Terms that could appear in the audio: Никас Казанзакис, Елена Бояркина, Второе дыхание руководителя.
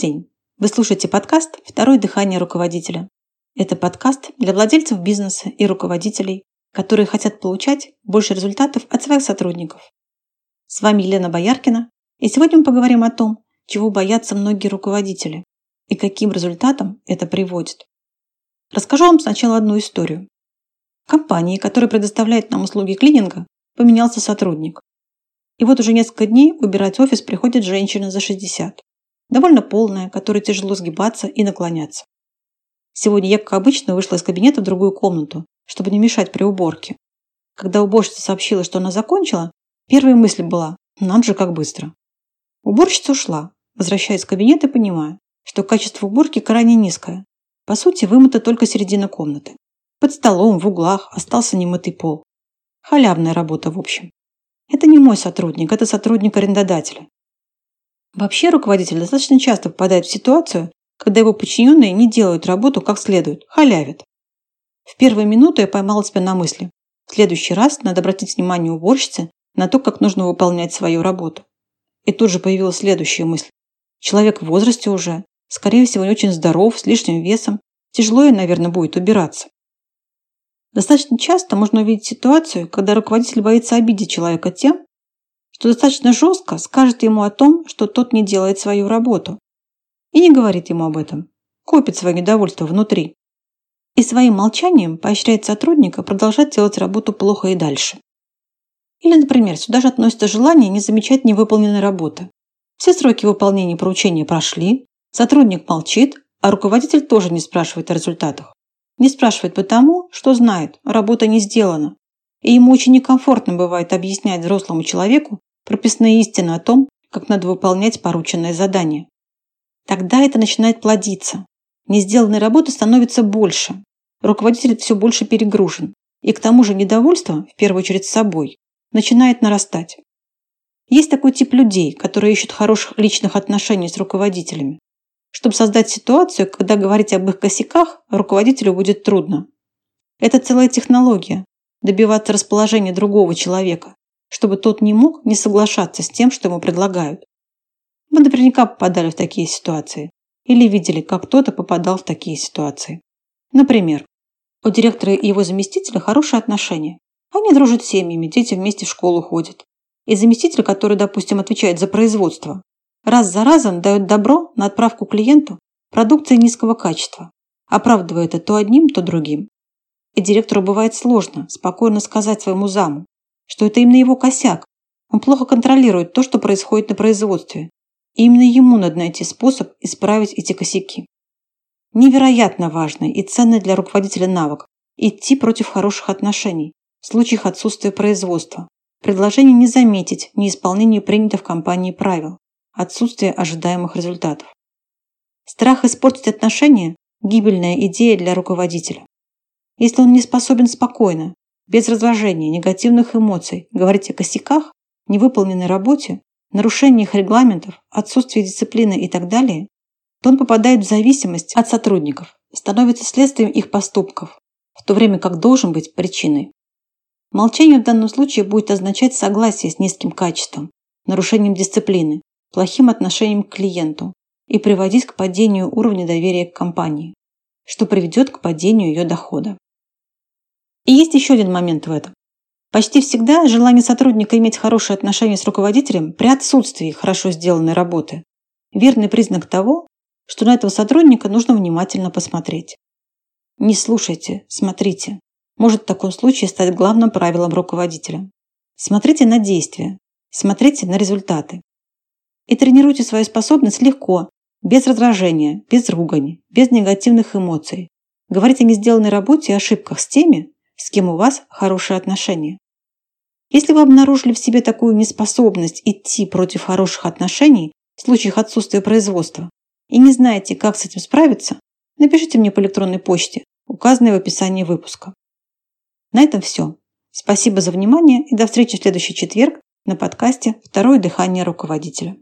день! Вы слушаете подкаст «Второе дыхание руководителя». Это подкаст для владельцев бизнеса и руководителей, которые хотят получать больше результатов от своих сотрудников. С вами Елена Бояркина, и сегодня мы поговорим о том, чего боятся многие руководители и каким результатам это приводит. Расскажу вам сначала одну историю. В компании, которая предоставляет нам услуги клининга, поменялся сотрудник. И вот уже несколько дней убирать офис приходит женщина за 60. Довольно полная, которой тяжело сгибаться и наклоняться. Сегодня я, как обычно, вышла из кабинета в другую комнату, чтобы не мешать при уборке. Когда уборщица сообщила, что она закончила, первая мысль была: «Надо же, как быстро». Уборщица ушла, возвращаясь в кабинет и понимая, что качество уборки крайне низкое. По сути, вымыта только середина комнаты. Под столом, в углах остался немытый пол. Халявная работа, в общем. Это не мой сотрудник, это сотрудник арендодателя. Вообще, руководитель достаточно часто попадает в ситуацию, когда его подчиненные не делают работу как следует, халявят. В первую минуту я поймала себя на мысли: в следующий раз надо обратить внимание уборщицы на то, как нужно выполнять свою работу. И тут же появилась следующая мысль: человек в возрасте уже, скорее всего, не очень здоров, с лишним весом, тяжело ей, наверное, будет убираться. Достаточно часто можно увидеть ситуацию, когда руководитель боится обидеть человека тем, что достаточно жестко скажет ему о том, что тот не делает свою работу. И не говорит ему об этом. Копит свое недовольство внутри. И своим молчанием поощряет сотрудника продолжать делать работу плохо и дальше. Или, например, сюда же относится желание не замечать невыполненной работы. Все сроки выполнения поручения прошли, сотрудник молчит, а руководитель тоже не спрашивает о результатах. Не спрашивает потому, что знает, работа не сделана. И ему очень некомфортно бывает объяснять взрослому человеку прописные истины о том, как надо выполнять порученное задание. Тогда это начинает плодиться. Несделанной работы становится больше. Руководитель все больше перегружен. И к тому же недовольство, в первую очередь с собой, начинает нарастать. Есть такой тип людей, которые ищут хороших личных отношений с руководителями. Чтобы создать ситуацию, когда говорить об их косяках руководителю будет трудно. Это целая технология – добиваться расположения другого человека, чтобы тот не мог не соглашаться с тем, что ему предлагают. Вы наверняка попадали в такие ситуации или видели, как кто-то попадал в такие ситуации. Например, у директора и его заместителя хорошие отношения. Они дружат с семьями, дети вместе в школу ходят. И заместитель, который, допустим, отвечает за производство, раз за разом дает добро на отправку клиенту продукции низкого качества, оправдывая это то одним, то другим. И директору бывает сложно спокойно сказать своему заму, что это именно его косяк, он плохо контролирует то, что происходит на производстве, и именно ему надо найти способ исправить эти косяки. Невероятно важный и ценный для руководителя навык – идти против хороших отношений в случаях отсутствия производства, предложение не заметить неисполнение принятых в компании правил, отсутствие ожидаемых результатов. Страх испортить отношения – гибельная идея для руководителя. Если он не способен спокойно, без раздражения, негативных эмоций говорить о косяках, невыполненной работе, нарушениях регламентов, отсутствии дисциплины и так далее, то он попадает в зависимость от сотрудников, становится следствием их поступков, в то время как должен быть причиной. Молчание в данном случае будет означать согласие с низким качеством, нарушением дисциплины, плохим отношением к клиенту и приводить к падению уровня доверия к компании, что приведет к падению ее дохода. И есть еще один момент в этом. Почти всегда желание сотрудника иметь хорошие отношения с руководителем при отсутствии хорошо сделанной работы – верный признак того, что на этого сотрудника нужно внимательно посмотреть. Не слушайте, смотрите. Может в таком случае стать главным правилом руководителя. Смотрите на действия, смотрите на результаты. И тренируйте свою способность легко, без раздражения, без ругани, без негативных эмоций. Говорите о несделанной работе и ошибках с теми, с кем у вас хорошие отношения. Если вы обнаружили в себе такую неспособность идти против хороших отношений в случаях отсутствия производства и не знаете, как с этим справиться, напишите мне по электронной почте, указанной в описании выпуска. На этом все. Спасибо за внимание и до встречи в следующий четверг на подкасте «Второе дыхание руководителя».